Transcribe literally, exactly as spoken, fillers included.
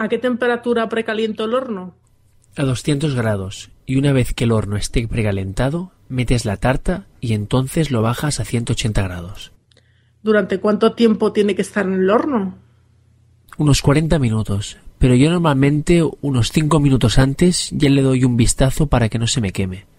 ¿A qué temperatura precaliento el horno? A doscientos grados, y una vez que el horno esté precalentado, metes la tarta y entonces lo bajas a ciento ochenta grados. ¿Durante cuánto tiempo tiene que estar en el horno? Unos cuarenta minutos, pero yo normalmente unos cinco minutos antes ya le doy un vistazo para que no se me queme.